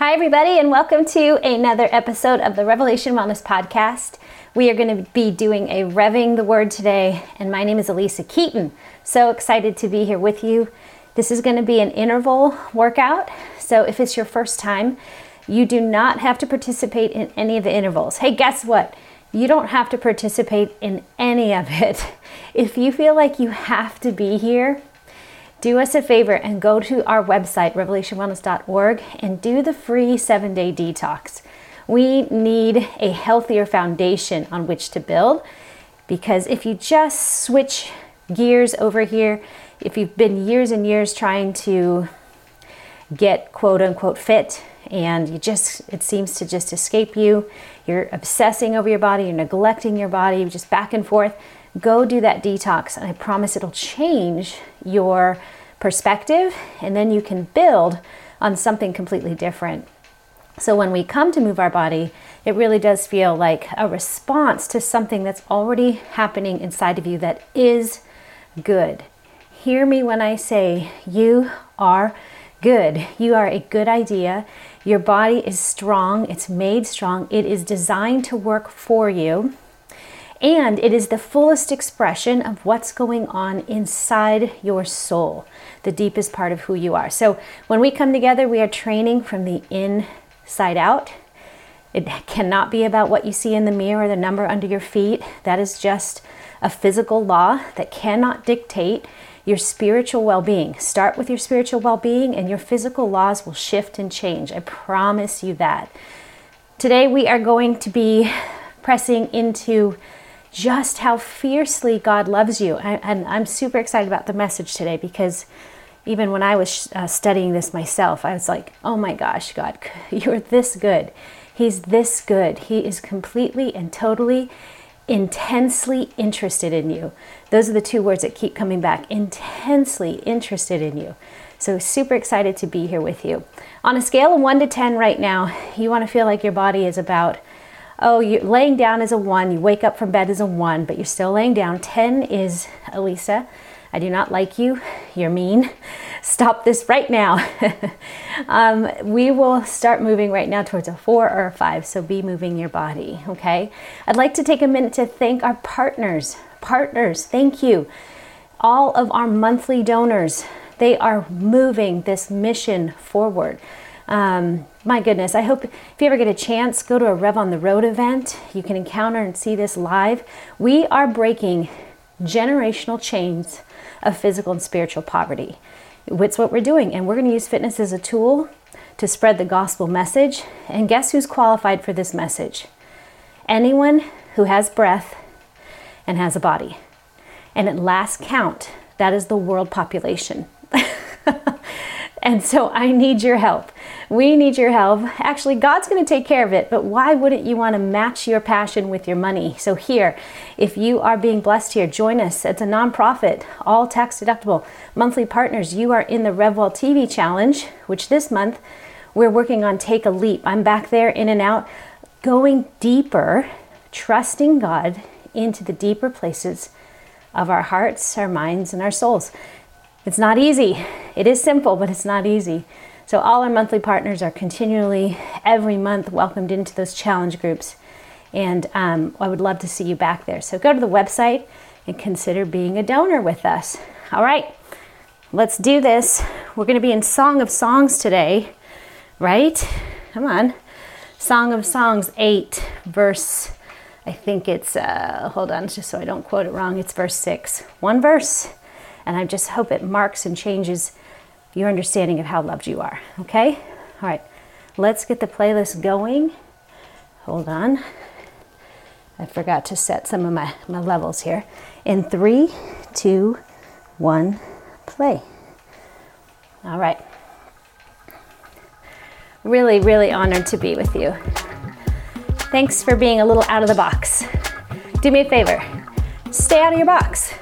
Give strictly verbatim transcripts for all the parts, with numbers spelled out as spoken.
Hi everybody, and welcome to another episode of the Revelation Wellness Podcast. We are going to be doing a Revving the Word today, and my name is Elisa Keaton. So excited to be here with you. This is going to be an interval workout, so if it's your first time, you do not have to participate in any of the intervals. Hey, guess what? You don't have to participate in any of it. If you feel like you have to be here, do us a favor and go to our website, revelation wellness dot org, and do the free seven-day detox. We need a healthier foundation on which to build, because if you just switch gears over here, if you've been years and years trying to get quote unquote fit, and you just, it seems to just escape you, you're obsessing over your body, you're neglecting your body, just back and forth, go do that detox, and I promise it'll change your perspective, and then you can build on something completely different. So when we come to move our body, it really does feel like a response to something that's already happening inside of you that is good. Hear me when I say you are good. You are a good idea. Your body is strong. It's made strong. It is designed to work for you. And it is the fullest expression of what's going on inside your soul, the deepest part of who you are. So when we come together, we are training from the in side out. It cannot be about what you see in the mirror or the number under your feet. That is just a physical law that cannot dictate your spiritual well-being. Start with your spiritual well-being, and your physical laws will shift and change. I promise you that. Today we are going to be pressing into just how fiercely God loves you. I, and I'm super excited about the message today, because even when I was uh, studying this myself, I was like, oh my gosh, God, you're this good. He's this good. He is completely and totally, intensely interested in you. Those are the two words that keep coming back, intensely interested in you. So super excited to be here with you. On a scale of one to ten right now, you want to feel like your body is about, oh, you're laying down as a one, you wake up from bed as a one, but you're still laying down. ten is, Elisa, I do not like you, you're mean, stop this right now. um, we will start moving right now towards a four or a five, so be moving your body, okay? I'd like to take a minute to thank our partners. Partners, thank you. All of our monthly donors, they are moving this mission forward. Um, my goodness, I hope if you ever get a chance, go to a Rev on the Road event. You can encounter and see this live. We are breaking generational chains of physical and spiritual poverty. It's what we're doing, and we're going to use fitness as a tool to spread the gospel message. And guess who's qualified for this message? Anyone who has breath and has a body. And at last count, that is the world population. And so I need your help. We need your help. Actually, God's going to take care of it, but why wouldn't you want to match your passion with your money? So here, if you are being blessed here, join us. It's a nonprofit, all tax deductible. Monthly partners, you are in the RevWell T V Challenge, which this month we're working on Take a Leap. I'm back there in and out, going deeper, trusting God into the deeper places of our hearts, our minds, and our souls. It's not easy. It is simple, but it's not easy. So all our monthly partners are continually, every month, welcomed into those challenge groups. And um, I would love to see you back there. So go to the website and consider being a donor with us. All right, let's do this. We're going to be in Song of Songs today, right? Come on. Song of Songs eight, verse, I think it's, uh, hold on, just so I don't quote it wrong. It's verse six, one verse. And I just hope it marks and changes your understanding of how loved you are, okay? All right, let's get the playlist going. Hold on. I forgot to set some of my, my levels here. In three, two, one, play. All right. Really, really honored to be with you. Thanks for being a little out of the box. Do me a favor, stay out of your box.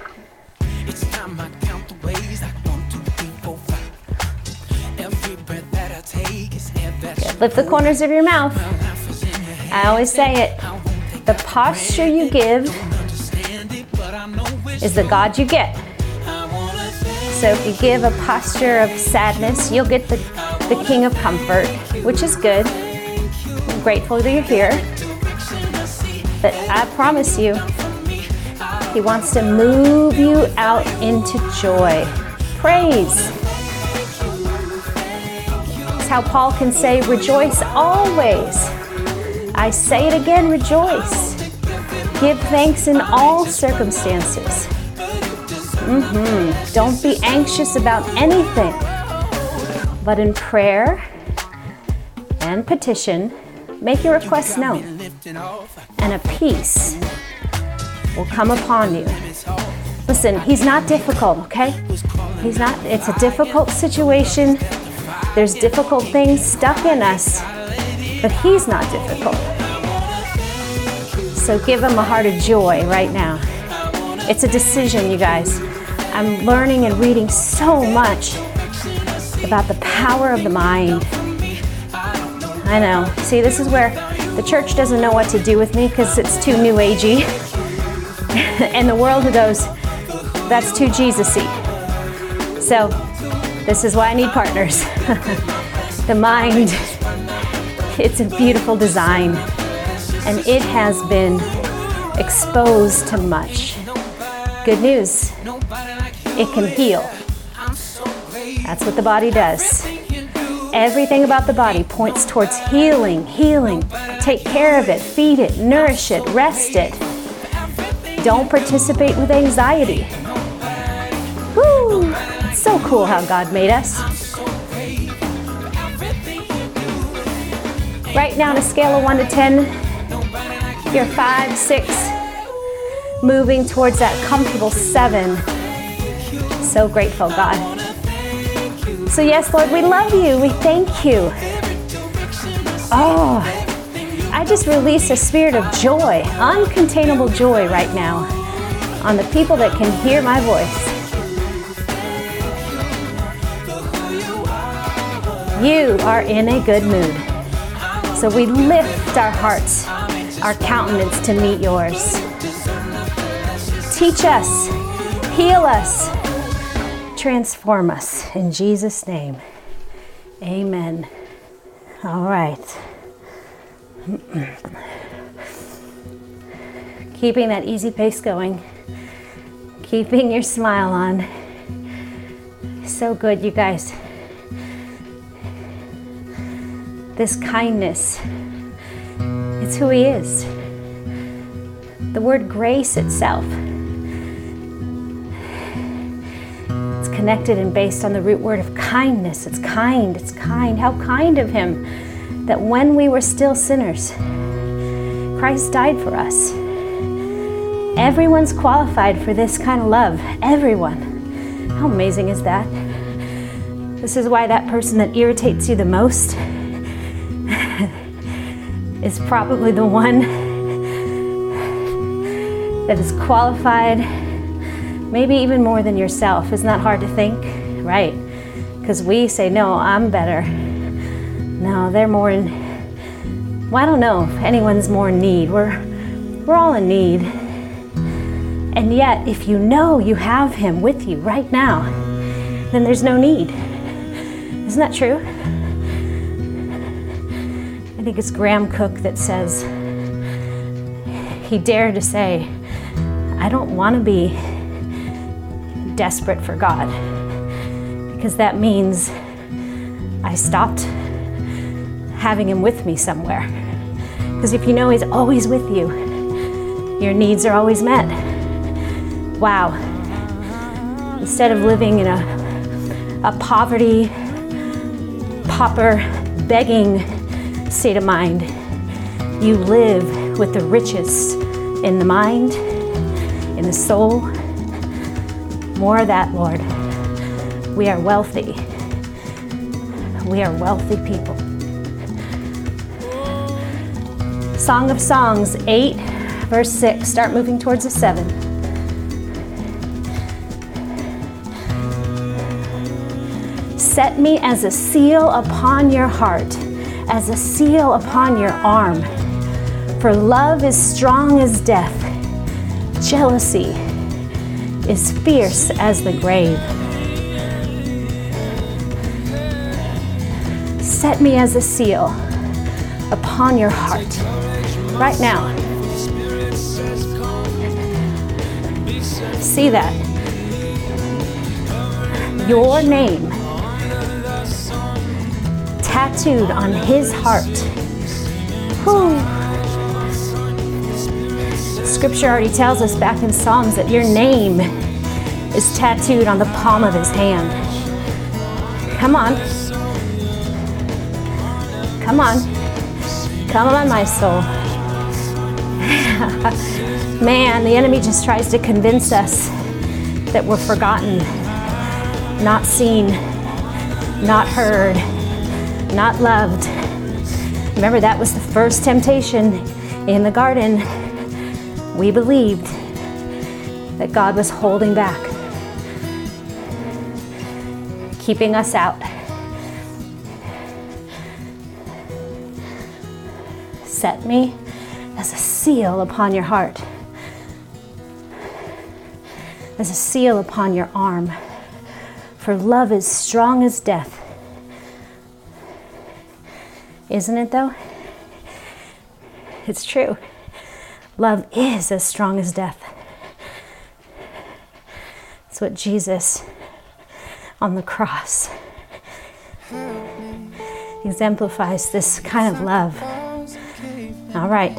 Lift the corners of your mouth. I always say it. The posture you give is the God you get. So if you give a posture of sadness, you'll get the the King of Comfort, which is good. I'm grateful that you're here. But I promise you, He wants to move you out into joy. Praise. That's how Paul can say, rejoice always. I say it again, rejoice. Give thanks in all circumstances. Mm-hmm. Don't be anxious about anything, but in prayer and petition, make your requests known, and a peace will come upon you. Listen, He's not difficult, okay? He's not, it's a difficult situation. There's difficult things stuck in us, but He's not difficult. So give Him a heart of joy right now. It's a decision, you guys. I'm learning and reading so much about the power of the mind. I know. See, this is where the church doesn't know what to do with me because it's too new agey. And the world goes, that's too Jesus-y. So this is why I need partners. The mind, it's a beautiful design. And it has been exposed to much. Good news, it can heal. That's what the body does. Everything about the body points towards healing, healing. Take care of it, feed it, nourish it, rest it. Don't participate with anxiety. Woo! It's so cool how God made us. Right now, on a scale of one to ten, you're five, six, moving towards that comfortable seven. So grateful, God. So yes, Lord, we love you. We thank you. Oh, I just release a spirit of joy, uncontainable joy right now on the people that can hear my voice. You are in a good mood. So we lift our hearts, our countenance to meet yours. Teach us, heal us, transform us. In Jesus' name, amen. All right. Keeping that easy pace going. Keeping your smile on. So good, you guys. This kindness, it's who He is. The word grace itself, connected and based on the root word of kindness. It's kind, it's kind. How kind of Him that when we were still sinners, Christ died for us. Everyone's qualified for this kind of love. Everyone. How amazing is that? This is why that person that irritates you the most is probably the one that is qualified. Maybe even more than yourself. Isn't that hard to think? Right. Because we say, no, I'm better. No, they're more in... Well, I don't know if anyone's more in need. We're, we're all in need. And yet, if you know you have Him with you right now, then there's no need. Isn't that true? I think it's Graham Cook that says, he dared to say, I don't want to be desperate for God, because that means I stopped having Him with me somewhere. Because if you know He's always with you, your needs are always met. Wow. Instead of living in a, a poverty, pauper, begging state of mind, you live with the riches in the mind, in the soul. More of that, Lord. We are wealthy. We are wealthy people. Song of Songs eight, verse six. Start moving towards a seven. Set me as a seal upon your heart, as a seal upon your arm. For love is strong as death. Jealousy is fierce as the grave. set me as a seal upon your heart right now. See that. Your name tattooed on his heart. Whew. Scripture already tells us back in Psalms that your name is tattooed on the palm of his hand. Come on. Come on. Come on, my soul. Man, the enemy just tries to convince us that we're forgotten, not seen, not heard, not loved. Remember, that was the first temptation in the garden. We believed that God was holding back, keeping us out. Set me as a seal upon your heart, as a seal upon your arm, for love is strong as death. Isn't it though? It's true. Love is as strong as death. It's what Jesus on the cross exemplifies, this kind of love. All right,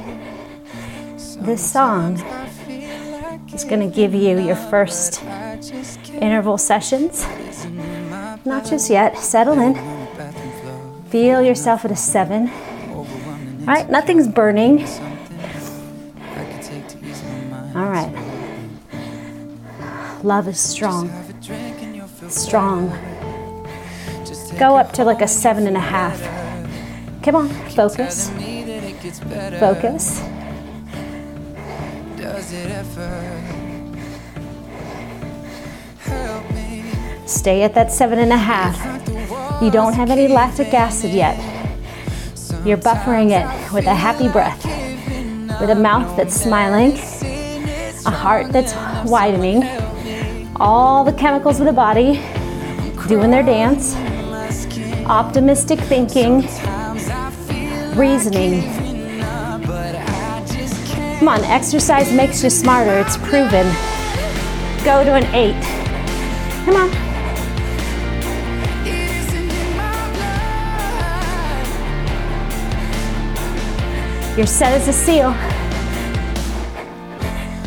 this song is gonna give you your first interval sessions. Not just yet, settle in. Feel yourself at a seven. All right, nothing's burning. All right. Love is strong. Strong. Go up to like a seven and a half. Come on, focus. Focus. Stay at that seven and a half. You don't have any lactic acid yet. You're buffering it with a happy breath, with a mouth that's smiling, a heart that's widening, all the chemicals of the body doing their dance, optimistic thinking, reasoning. Come on, exercise makes you smarter, it's proven. Go to an eight. Come on. You're set as a seal.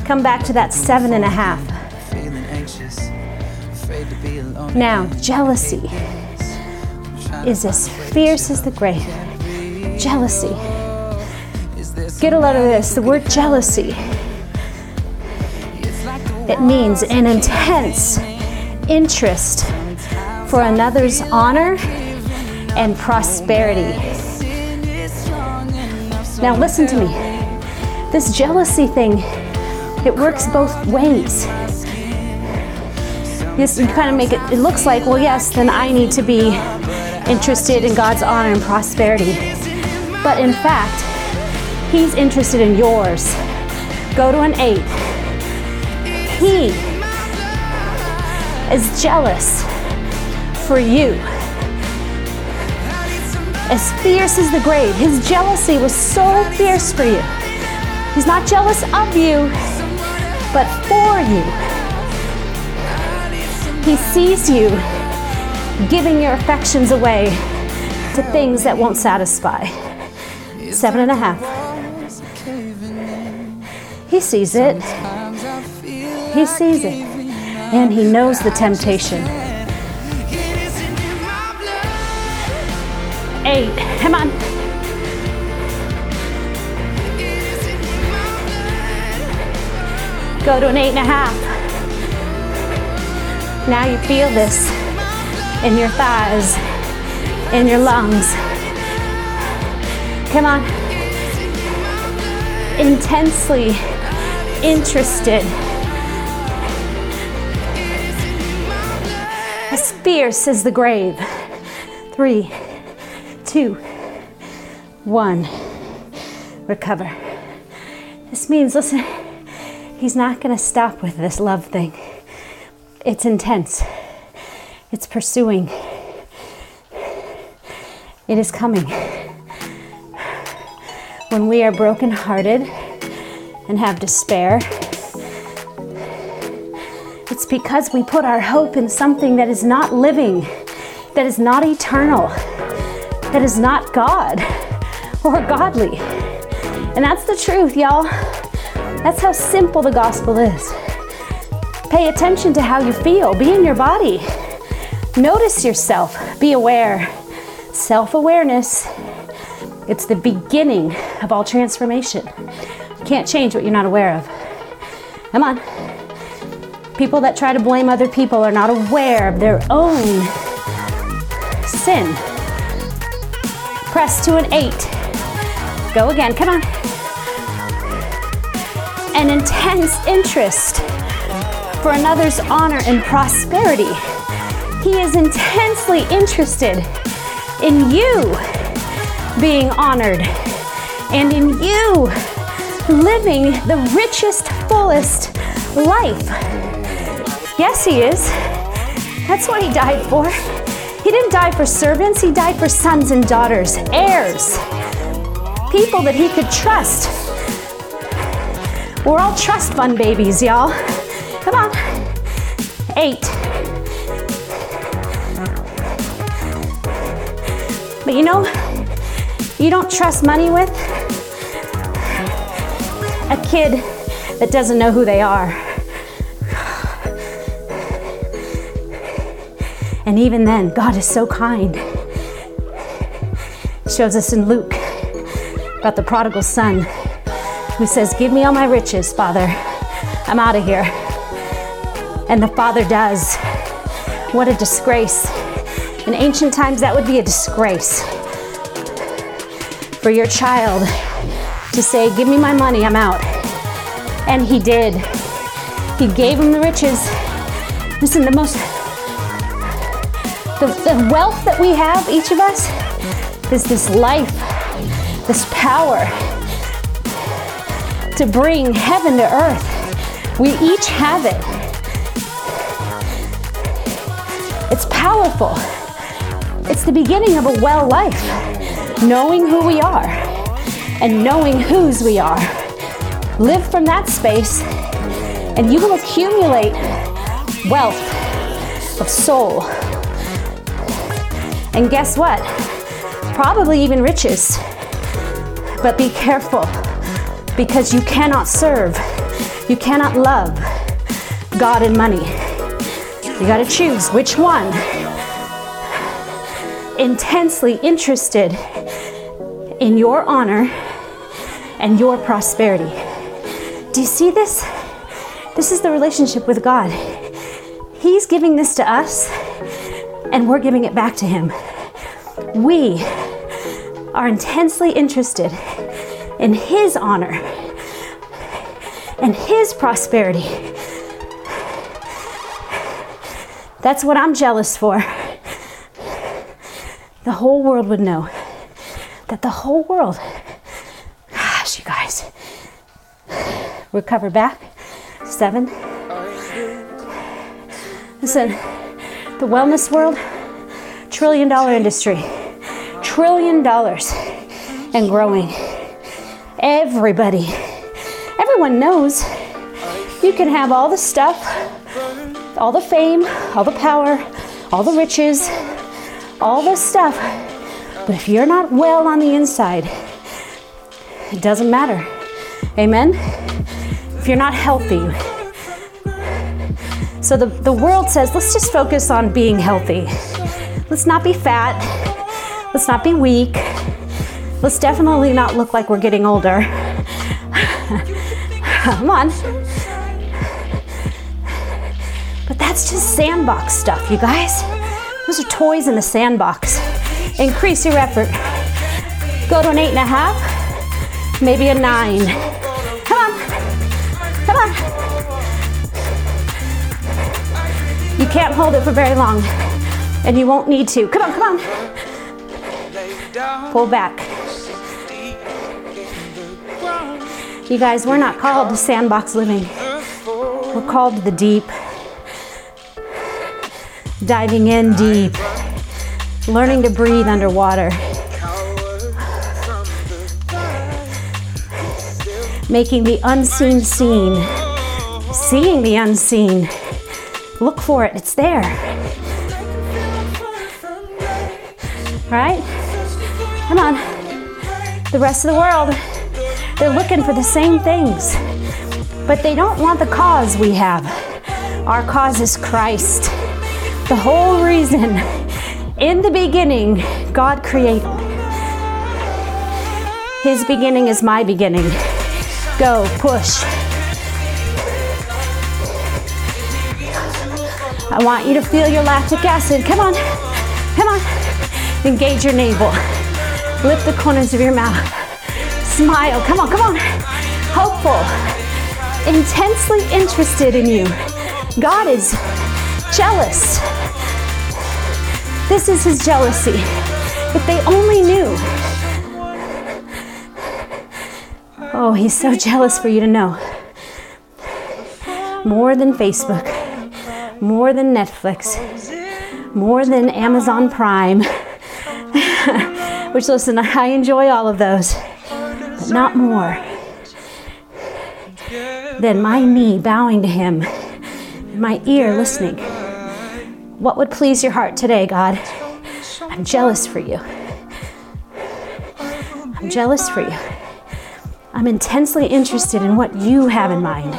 Come back to that seven and a half. Now, jealousy is as fierce as the grave. Jealousy. Get a load of this. The word jealousy, it means an intense interest for another's honor and prosperity. Now listen to me. This jealousy thing, it works both ways. Yes, you kind of make it, it looks like, well, yes, then I need to be interested in God's honor and prosperity. But in fact, he's interested in yours. Go to an eight. He is jealous for you. As fierce as the grave, his jealousy was so fierce for you. He's not jealous of you, but for you. He sees you giving your affections away to things that won't satisfy. Seven and a half. He sees it. He sees it. And he knows the temptation. Eight. Come on. Go to an eight and a half. Now you feel this in your thighs, in your lungs. Come on. Intensely interested. As fierce as the grave. Three, two, one. Recover. This means, listen, he's not going to stop with this love thing. It's intense. It's pursuing. It is coming. When we are brokenhearted and have despair, it's because we put our hope in something that is not living, that is not eternal, that is not God or godly. And that's the truth, y'all. That's how simple the gospel is. Pay attention to how you feel. Be in your body. Notice yourself. Be aware. Self-awareness. It's the beginning of all transformation. You can't change what you're not aware of. Come on. People that try to blame other people are not aware of their own sin. Press to an eight. Go again, come on. An intense interest for another's honor and prosperity. He is intensely interested in you being honored and in you living the richest, fullest life. Yes, he is. That's what he died for. He didn't die for servants. He died for sons and daughters, heirs, people that he could trust. We're all trust fund babies, y'all. Come on. Eight. But you know, you don't trust money with a kid that doesn't know who they are. And even then, God is so kind. It shows us in Luke about the prodigal son who says, "Give me all my riches, Father. I'm out of here." And the father does. What a disgrace. In ancient times, that would be a disgrace for your child to say, "Give me my money, I'm out." And he did. He gave him the riches. Listen, the most The, the wealth that we have, each of us, is this life, this power to bring heaven to earth. We each have it. It's powerful. It's the beginning of a well life, knowing who we are and knowing whose we are. Live from that space, and you will accumulate wealth of soul. And guess what? Probably even riches. But be careful, because you cannot serve, you cannot love God and money. You gotta choose which one. Intensely interested in your honor and your prosperity. Do you see this? This is the relationship with God. He's giving this to us, and we're giving it back to him. We are intensely interested in his honor and his prosperity. That's what I'm jealous for. The whole world would know that the whole world, gosh, you guys, recover back, seven. Listen. The wellness world, trillion dollar industry, trillion dollars and growing. Everybody, everyone knows you can have all the stuff, all the fame, all the power, all the riches, all this stuff. But if you're not well on the inside, it doesn't matter. Amen? If you're not healthy. So the, the world says, let's just focus on being healthy. Let's not be fat. Let's not be weak. Let's definitely not look like we're getting older. Come on. But that's just sandbox stuff, you guys. Those are toys in the sandbox. Increase your effort. Go to an eight and a half, maybe a nine. Come on. Come on. You can't hold it for very long, and you won't need to. Come on, come on. Pull back. You guys, we're not called to sandbox living. We're called to the deep. Diving in deep. Learning to breathe underwater. making the unseen seen, seeing the unseen. Look for it, it's there. Right? Come on. The rest of the world, they're looking for the same things, but they don't want the cause we have. Our cause is Christ. The whole reason, in the beginning, God created. His beginning is my beginning. Go, push. I want you to feel your lactic acid. Come on, come on. Engage your navel. Lift the corners of your mouth. Smile, come on, come on. Hopeful, intensely interested in you. God is jealous. This is his jealousy. If they only knew. Oh, he's so jealous for you to know. More than Facebook, more than Netflix, more than Amazon Prime. Which, listen, I enjoy all of those, but not more than my knee bowing to him, and my ear listening. What would please your heart today, God? I'm jealous for you. I'm jealous for you. I'm intensely interested in what you have in mind.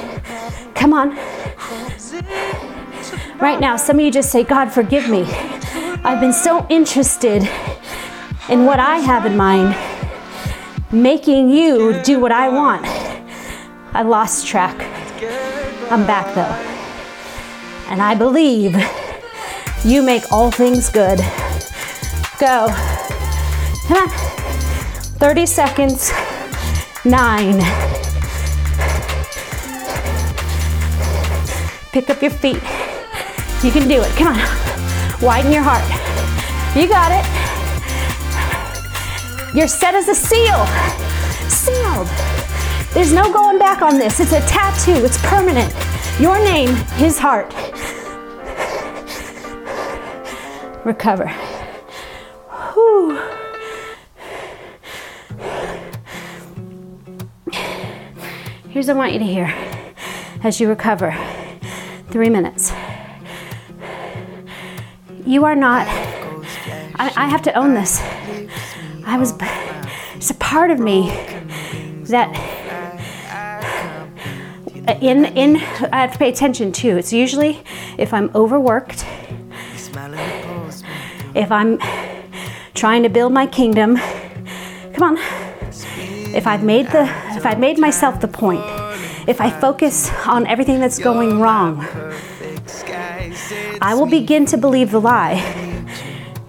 Come on. Right now, some of you just say, God, forgive me. I've been so interested in what I have in mind, making you do what I want. I lost track. I'm back, though. And I believe you make all things good. Go. Come on. thirty seconds. Nine. Pick up your feet. You can do it. Come on. Widen your heart. You got it. You're set as a seal. Sealed. There's no going back on this. It's a tattoo. It's permanent. Your name, his heart. Recover. Whew. Here's what I want you to hear as you recover. Three minutes. You are not, I, I have to own this. I was, it's a part of me that in, in, I have to pay attention to. It's usually if I'm overworked, if I'm trying to build my kingdom, come on. If I've made the, if I've made myself the point, if I focus on everything that's going wrong, I will begin to believe the lie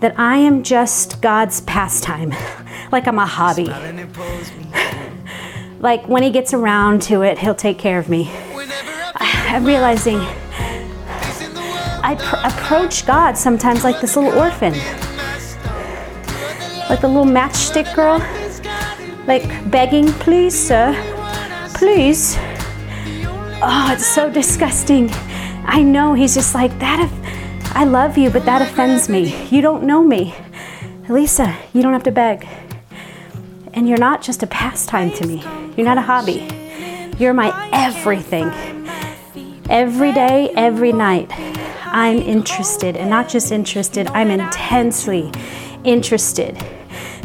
that I am just God's pastime, like I'm a hobby. Like when he gets around to it, he'll take care of me. I, I'm realizing I pr- approach God sometimes like this little orphan, like the little matchstick girl. Like begging, please, sir, please. Oh, it's so disgusting. I know he's just like, that. If, I love you, but that offends me. You don't know me. Elisa, you don't have to beg. And you're not just a pastime to me. You're not a hobby. You're my everything. Every day, every night, I'm interested. And not just interested, I'm intensely interested.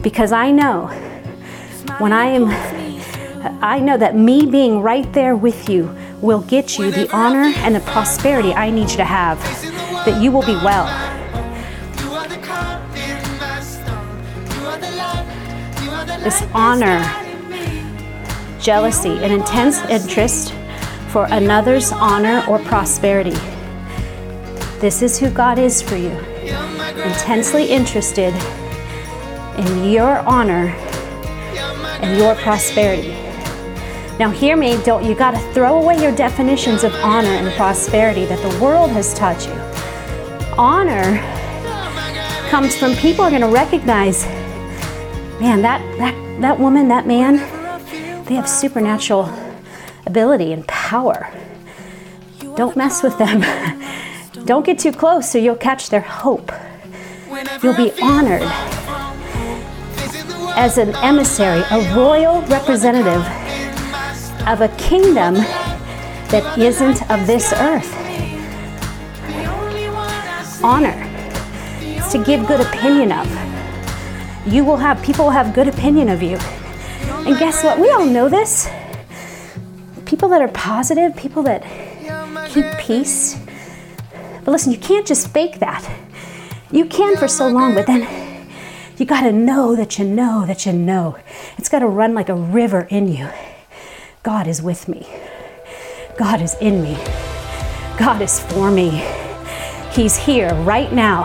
Because I know When I am, I know that me being right there with you will get you the honor and the prosperity I need you to have, that you will be well. This honor, jealousy, an intense interest for another's honor or prosperity. This is who God is for you. Intensely interested in your honor and your prosperity. Now hear me, don't you gotta throw away your definitions of honor and prosperity that the world has taught you. Honor comes from people are gonna recognize, man, that, that, that woman, that man, they have supernatural ability and power. Don't mess with them. Don't get too close so you'll catch their hope. You'll be honored as an emissary, a royal representative, of a kingdom that isn't of this earth. Honor. It's to give good opinion of. You will have, people will have good opinion of you. And guess what? We all know this. People that are positive, people that keep peace. But listen, you can't just fake that. You can for so long, but then you gotta know that you know that you know. It's gotta run like a river in you. God is with me. God is in me. God is for me. He's here right now.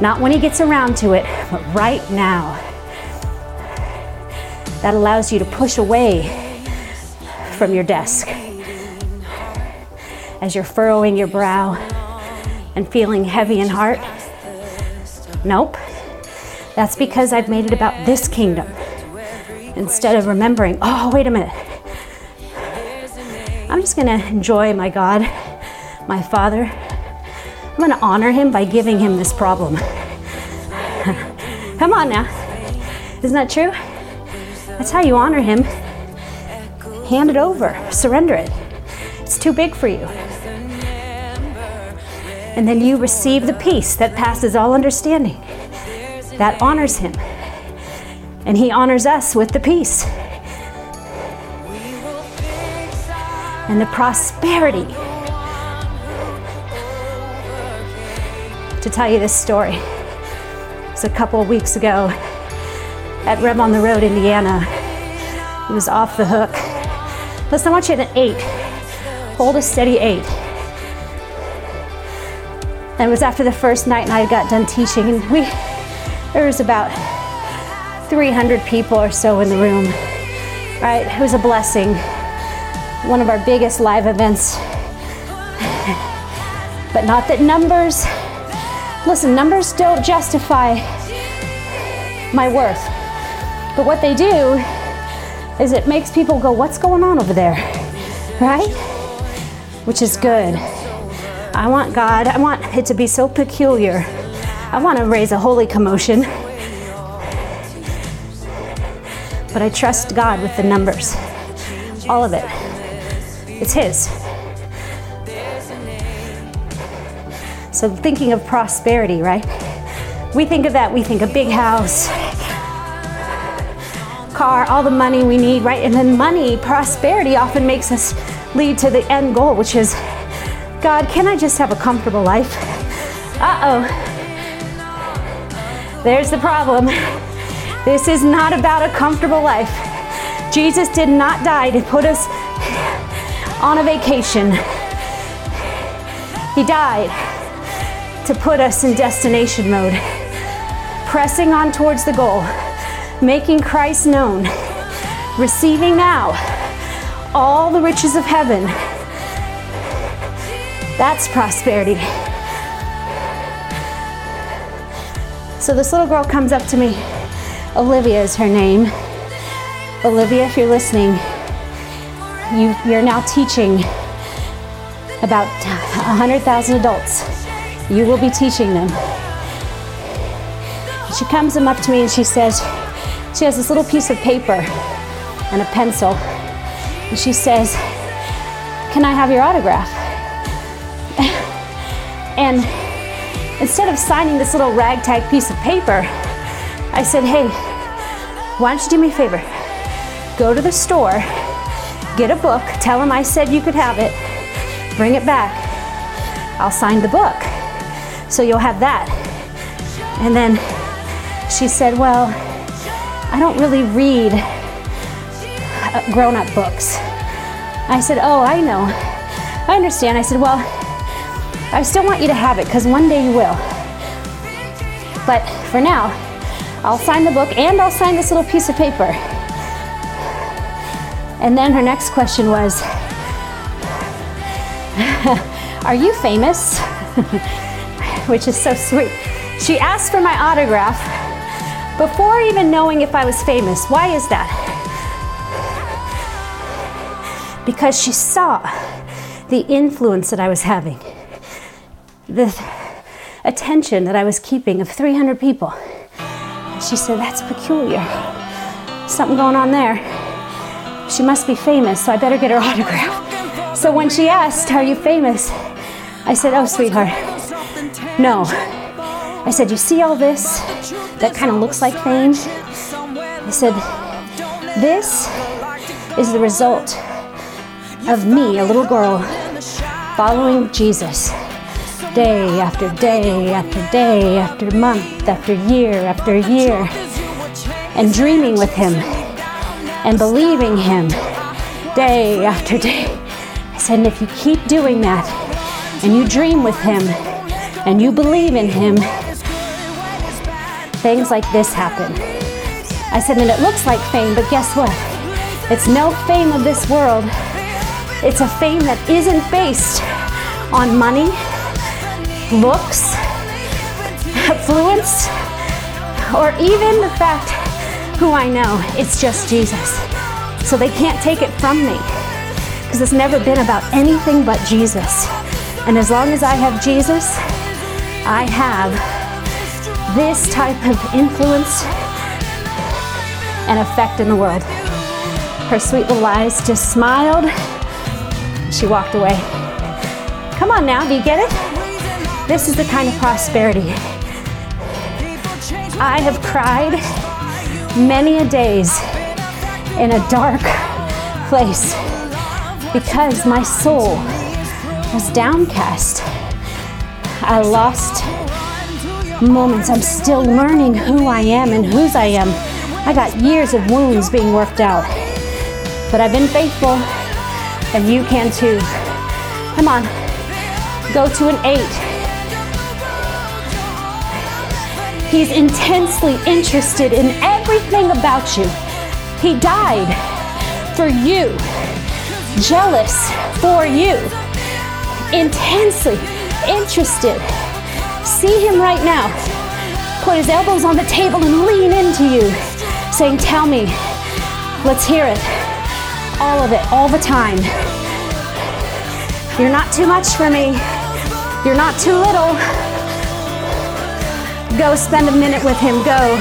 Not when he gets around to it, but right now. That allows you to push away from your desk as you're furrowing your brow and feeling heavy in heart. Nope. That's because I've made it about this kingdom instead of remembering, oh, wait a minute. I'm just gonna enjoy my God, my Father. I'm gonna honor him by giving him this problem. Come on now. Isn't that true? That's how you honor him. Hand it over, surrender it. It's too big for you. And then you receive the peace that passes all understanding. That honors him. And he honors us with the peace. And the prosperity. To tell you this story, it was a couple of weeks ago at Rev on the Road, Indiana. It was off the hook. Listen, I want you at an eight. Hold a steady eight. And it was after the first night and I got done teaching, and we there was about three hundred people or so in the room, right? It was a blessing. One of our biggest live events. But not that numbers, listen, numbers don't justify my worth. But what they do is it makes people go, what's going on over there, right? Which is good. I want God, I want it to be so peculiar. I want to raise a holy commotion. But I trust God with the numbers, all of it. It's his. So thinking of prosperity, right? We think of that, we think a big house, car, all the money we need, right? And then money, prosperity often makes us lead to the end goal, which is, God, can I just have a comfortable life? Uh-oh. There's the problem. This is not about a comfortable life. Jesus did not die to put us on a vacation. He died to put us in destination mode, pressing on towards the goal, making Christ known, receiving now all the riches of heaven. That's prosperity. So this little girl comes up to me. Olivia is her name. Olivia, if you're listening, you, you're now teaching about one hundred thousand adults. You will be teaching them. She comes up to me and she says, she has this little piece of paper and a pencil. And she says, can I have your autograph? And instead of signing this little ragtag piece of paper, I said, hey, why don't you do me a favor? Go to the store, get a book, tell him I said you could have it, bring it back. I'll sign the book, so you'll have that. And then she said, well, I don't really read grown-up books. I said, oh, I know. I understand. I said, well, I still want you to have it, because one day you will. But for now, I'll sign the book and I'll sign this little piece of paper. And then her next question was, are you famous? Which is so sweet. She asked for my autograph before even knowing if I was famous. Why is that? Because she saw the influence that I was having, the attention that I was keeping of three hundred people. She said, that's peculiar. Something going on there. she must be famous, so I better get her autograph. So when she asked, are you famous? I said, oh, sweetheart, no. I said, you see all this that kind of looks like fame? I said, this is the result of me, a little girl, following Jesus day after day after day after month after year after year, and dreaming with him and believing him day after day. I said, and if you keep doing that and you dream with him and you believe in him, things like this happen. I said, and it looks like fame, but guess what? It's no fame of this world. It's a fame that isn't based on money, looks, affluence, or even the fact who I know. It's just Jesus. So they can't take it from me, because it's never been about anything but Jesus. And as long as I have Jesus, I have this type of influence and effect in the world. Her sweet little eyes just smiled. She walked away. Come on now, do you get it? This is the kind of prosperity. I have cried many a days in a dark place because my soul was downcast. I lost moments. I'm still learning who I am and whose I am. I got years of wounds being worked out, but I've been faithful, and you can too. Come on, go to an eight. He's intensely interested in everything about you. He died for you, jealous for you, intensely interested. See him right now. Put his elbows on the table and lean into you, saying, tell me, let's hear it. All of it, all the time. You're not too much for me. You're not too little. Go spend a minute with him, go.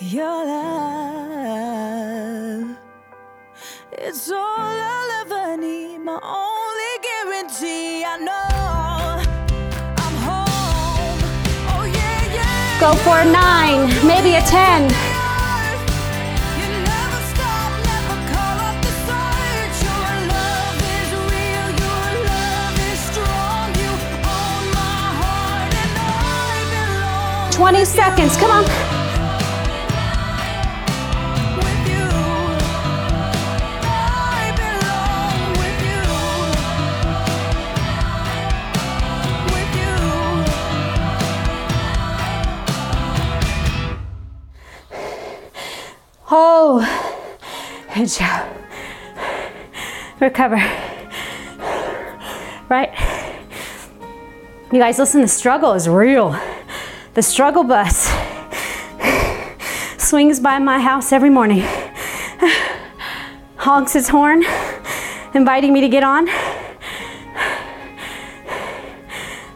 Your love, it's all I love, I need my only guarantee, I know. Go for a nine, maybe a ten. twenty seconds, come on. Oh, good job. Recover. Right? You guys, listen, the struggle is real. The struggle bus swings by my house every morning, honks its horn, inviting me to get on.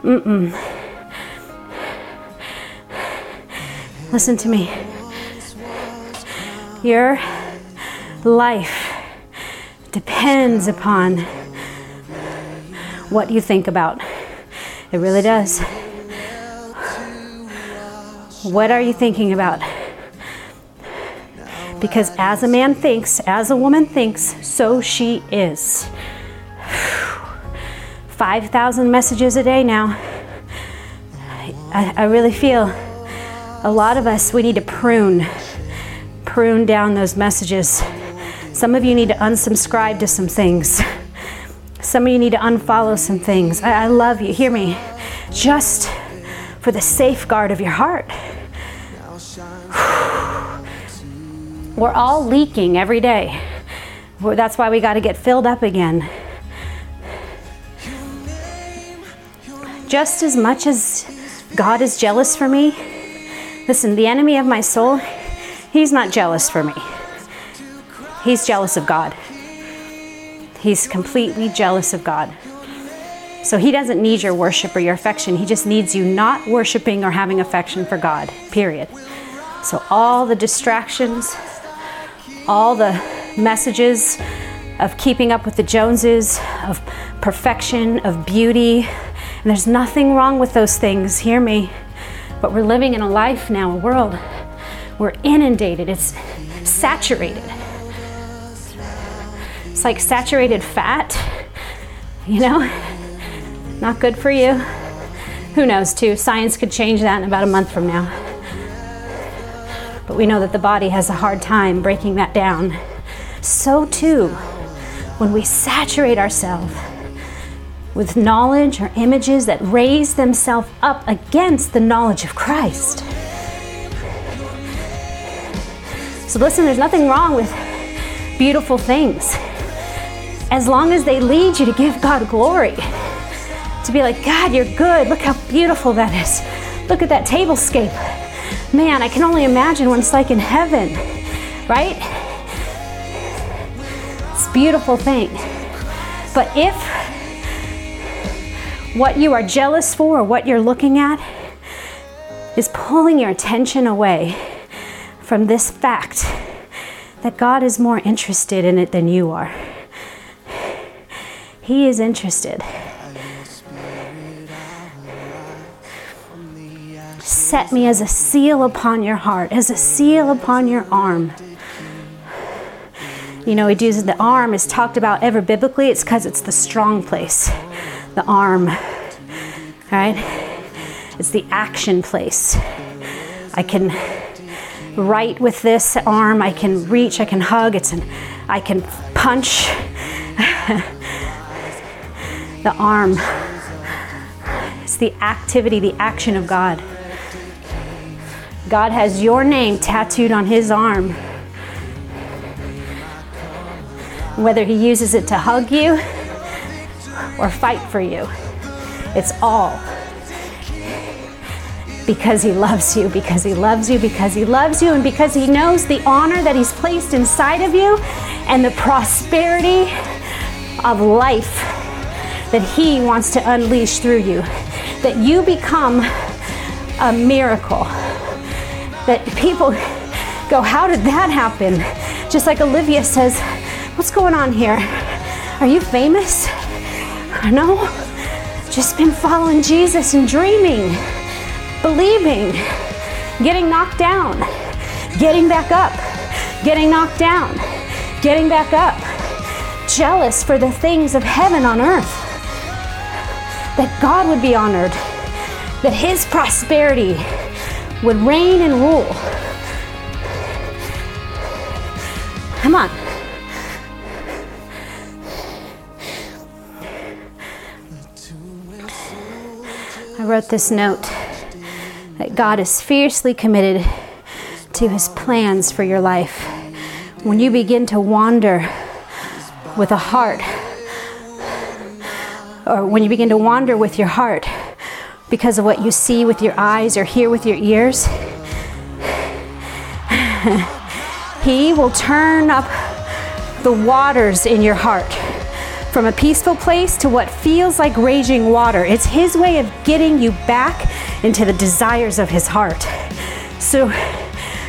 Mm-mm. Listen to me. Your life depends upon what you think about. It really does. What are you thinking about? Because as a man thinks, as a woman thinks, so she is. five thousand messages a day now. I, I really feel a lot of us, we need to prune. Prune down those messages. Some of you need to unsubscribe to some things. Some of you need to unfollow some things. I, I love you, hear me. Just for the safeguard of your heart. We're all leaking every day. We're, that's why we got to get filled up again. Just as much as God is jealous for me, listen, the enemy of my soul, he's not jealous for me. He's jealous of God. He's completely jealous of God. So he doesn't need your worship or your affection. He just needs you not worshiping or having affection for God, period. So all the distractions, all the messages of keeping up with the Joneses, of perfection, of beauty, and there's nothing wrong with those things, hear me. But we're living in a life now, a world, we're inundated, it's saturated. It's like saturated fat, you know? Not good for you. Who knows, too? Science could change that in about a month from now. But we know that the body has a hard time breaking that down. So, too, when we saturate ourselves with knowledge or images that raise themselves up against the knowledge of Christ. So listen, there's nothing wrong with beautiful things, as long as they lead you to give God glory. To be like, God, you're good. Look how beautiful that is. Look at that table scape. Man, I can only imagine what it's like in heaven, right? It's a beautiful thing. But if what you are jealous for or what you're looking at is pulling your attention away from this fact that God is more interested in it than you are, He is interested. Set me as a seal upon your heart, as a seal upon your arm. You know, it uses the arm is talked about ever biblically. It's because it's the strong place, the arm, all right? It's the action place. I can write with this arm. I can reach. I can hug. It's an. I can punch. The arm. It's the activity, the action of God. God has your name tattooed on His arm. Whether He uses it to hug you or fight for you, it's all because He loves you, because He loves you, because He loves you, and because He knows the honor that He's placed inside of you and the prosperity of life that He wants to unleash through you, that you become a miracle. That people go, how did that happen? Just like Olivia says, what's going on here? Are you famous? No, just been following Jesus and dreaming, believing, getting knocked down, getting back up, getting knocked down, getting back up, jealous for the things of heaven on earth, that God would be honored, that His prosperity would reign and rule. Come on. I wrote this note that God is fiercely committed to His plans for your life. When you begin to wander with a heart, or when you begin to wander with your heart, because of what you see with your eyes or hear with your ears, He will turn up the waters in your heart from a peaceful place to what feels like raging water. It's His way of getting you back into the desires of His heart. So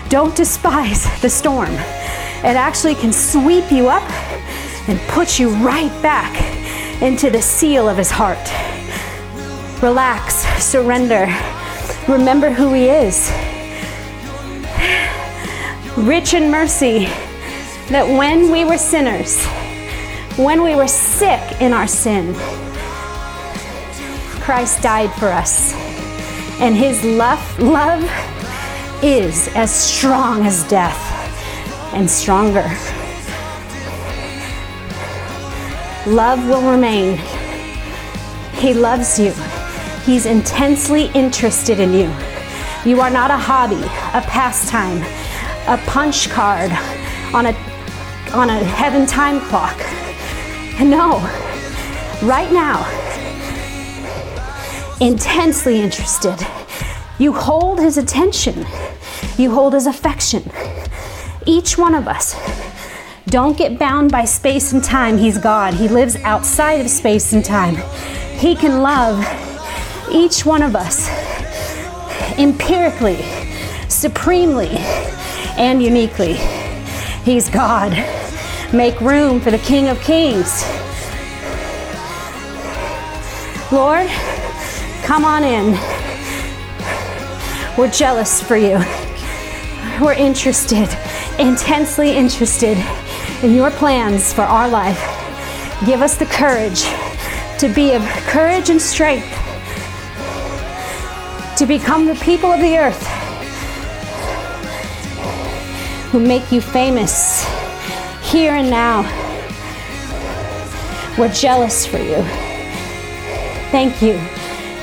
don't despise the storm. It actually can sweep you up and put you right back into the seal of His heart. Relax, surrender, remember who He is. Rich in mercy, that when we were sinners, when we were sick in our sin, Christ died for us. And His love, love is as strong as death and stronger. Love will remain. He loves you. He's intensely interested in you. You are not a hobby, a pastime, a punch card on a on a heaven time clock. No, right now, intensely interested. You hold His attention. You hold His affection. Each one of us Don't get bound by space and time. He's God. He lives outside of space and time. He can love each one of us empirically, supremely, and uniquely. He's God. Make room for the King of Kings. Lord, come on in. We're jealous for you. We're interested, intensely interested in your plans for our life. Give us the courage to be of courage and strength, to become the people of the earth who make you famous here and now. We're jealous for you. Thank you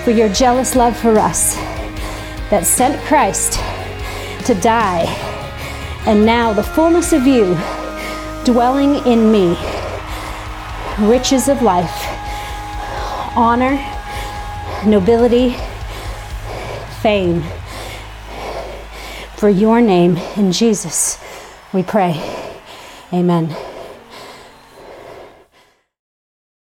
for your jealous love for us that sent Christ to die, and now the fullness of you dwelling in me, riches of life, honor, nobility, fame. For your name, in Jesus, we pray. Amen.